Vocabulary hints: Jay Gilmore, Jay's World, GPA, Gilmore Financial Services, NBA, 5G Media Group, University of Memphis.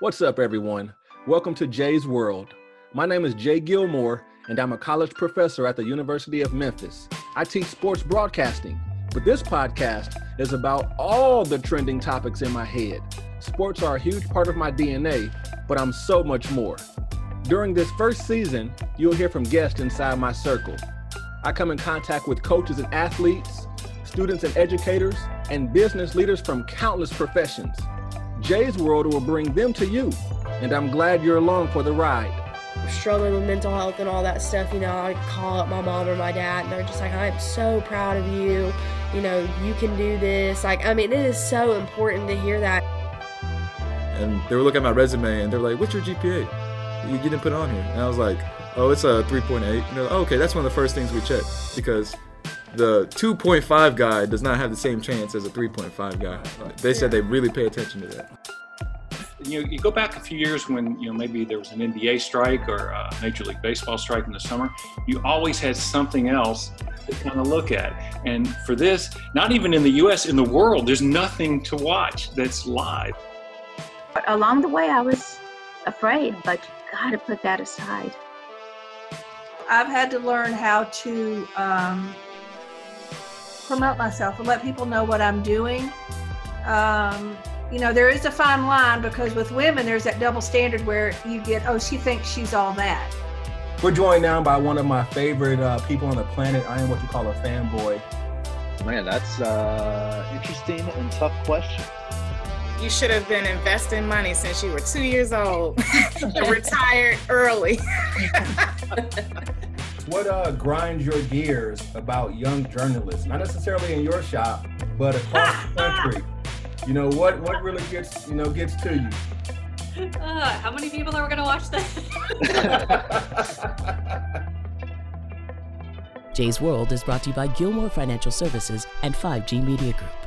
What's up, everyone? Welcome to Jay's World. My name is Jay Gilmore, and I'm a college professor at the University of Memphis. I teach sports broadcasting, but this podcast is about all the trending topics in my head. Sports are a huge part of my DNA, but I'm so much more. During this first season, you'll hear from guests inside my circle. I come in contact with coaches and athletes, students and educators, and business leaders from countless professions. Jay's World will bring them to you, and I'm glad you're along for the ride. I'm struggling with mental health and all that stuff, you know, I call up my mom or my dad, and they're just like, I'm so proud of you, you know, you can do this. Like, I mean, it is so important to hear that. And they were looking at my resume, and they're like, what's your GPA? You didn't put on here. And I was like, oh, it's a 3.8. You know, okay, that's one of the first things we check, because the 2.5 guy does not have the same chance as a 3.5 guy. They said they really pay attention to that. You know, you go back a few years when, you know, maybe there was an NBA strike or a Major League Baseball strike in the summer. You always had something else to kind of look at. And for this, not even in the U.S., in the world, there's nothing to watch that's live. Along the way, I was afraid, but you got to put that aside. I've had to learn how to promote myself and let people know what I'm doing. You know, there is a fine line, because with women, there's that double standard where you get, oh, she thinks she's all that. We're joined now by one of my favorite people on the planet. I am what you call a fanboy. Man, that's interesting and tough question. You should have been investing money since you were 2 years old and retired early. What grinds your gears about young journalists? Not necessarily in your shop, but across the country. You know, what really gets, you know, gets to you? How many people are going to watch this? Jay's World is brought to you by Gilmore Financial Services and 5G Media Group.